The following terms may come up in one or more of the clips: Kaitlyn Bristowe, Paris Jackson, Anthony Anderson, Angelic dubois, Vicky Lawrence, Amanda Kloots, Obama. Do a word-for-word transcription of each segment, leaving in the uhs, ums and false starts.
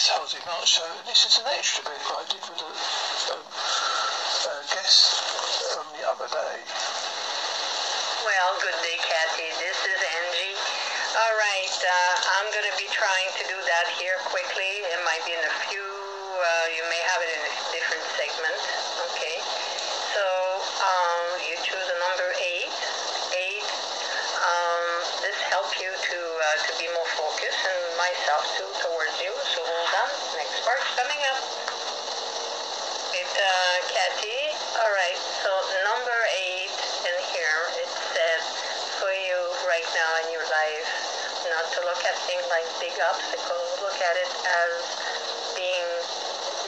it's holding up. So this is an extra bit that I did with a, a, a guest from the other day. Well, good day, Kathy. This is Angie. All right, uh, I'm going to be trying to do that here quickly. It might be in a few, uh, you may have it in a different segment. Okay, so um, you choose a number eight. Eight, um, this helps you to, uh, to be more focused, and myself too, towards you. So hold on, next part's coming up. It's uh, Kathy. All right, so number eight in here, it says for you right now in your life, not to look at things like big obstacles, look at it as being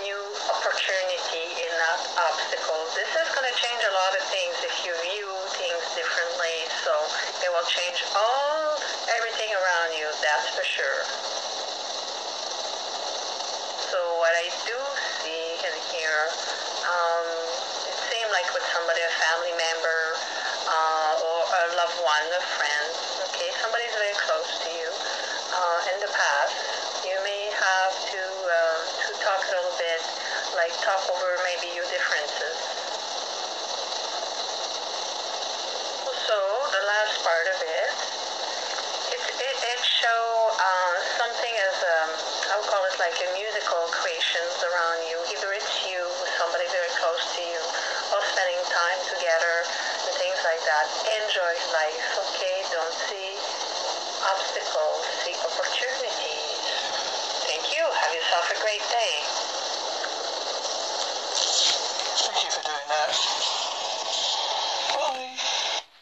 new opportunity in that obstacle. This is going to change a lot of things if you view things differently, so it will change all, everything around you, that's for sure. So what I do see in here, um, it seemed like with somebody, a family member, uh, or a loved one, a friend, okay, somebody's very close to you. Uh, in the past, you may have to, uh, to talk a little bit, like talk over maybe your differences. So the last part of it, it, it, it show uh, something as, um, I would call it like a musical creations around you. Either it's you, somebody very close to you, or spending time together and things like that. Enjoy life, okay? Don't see obstacles, see opportunities. Thank you. Have yourself a great day.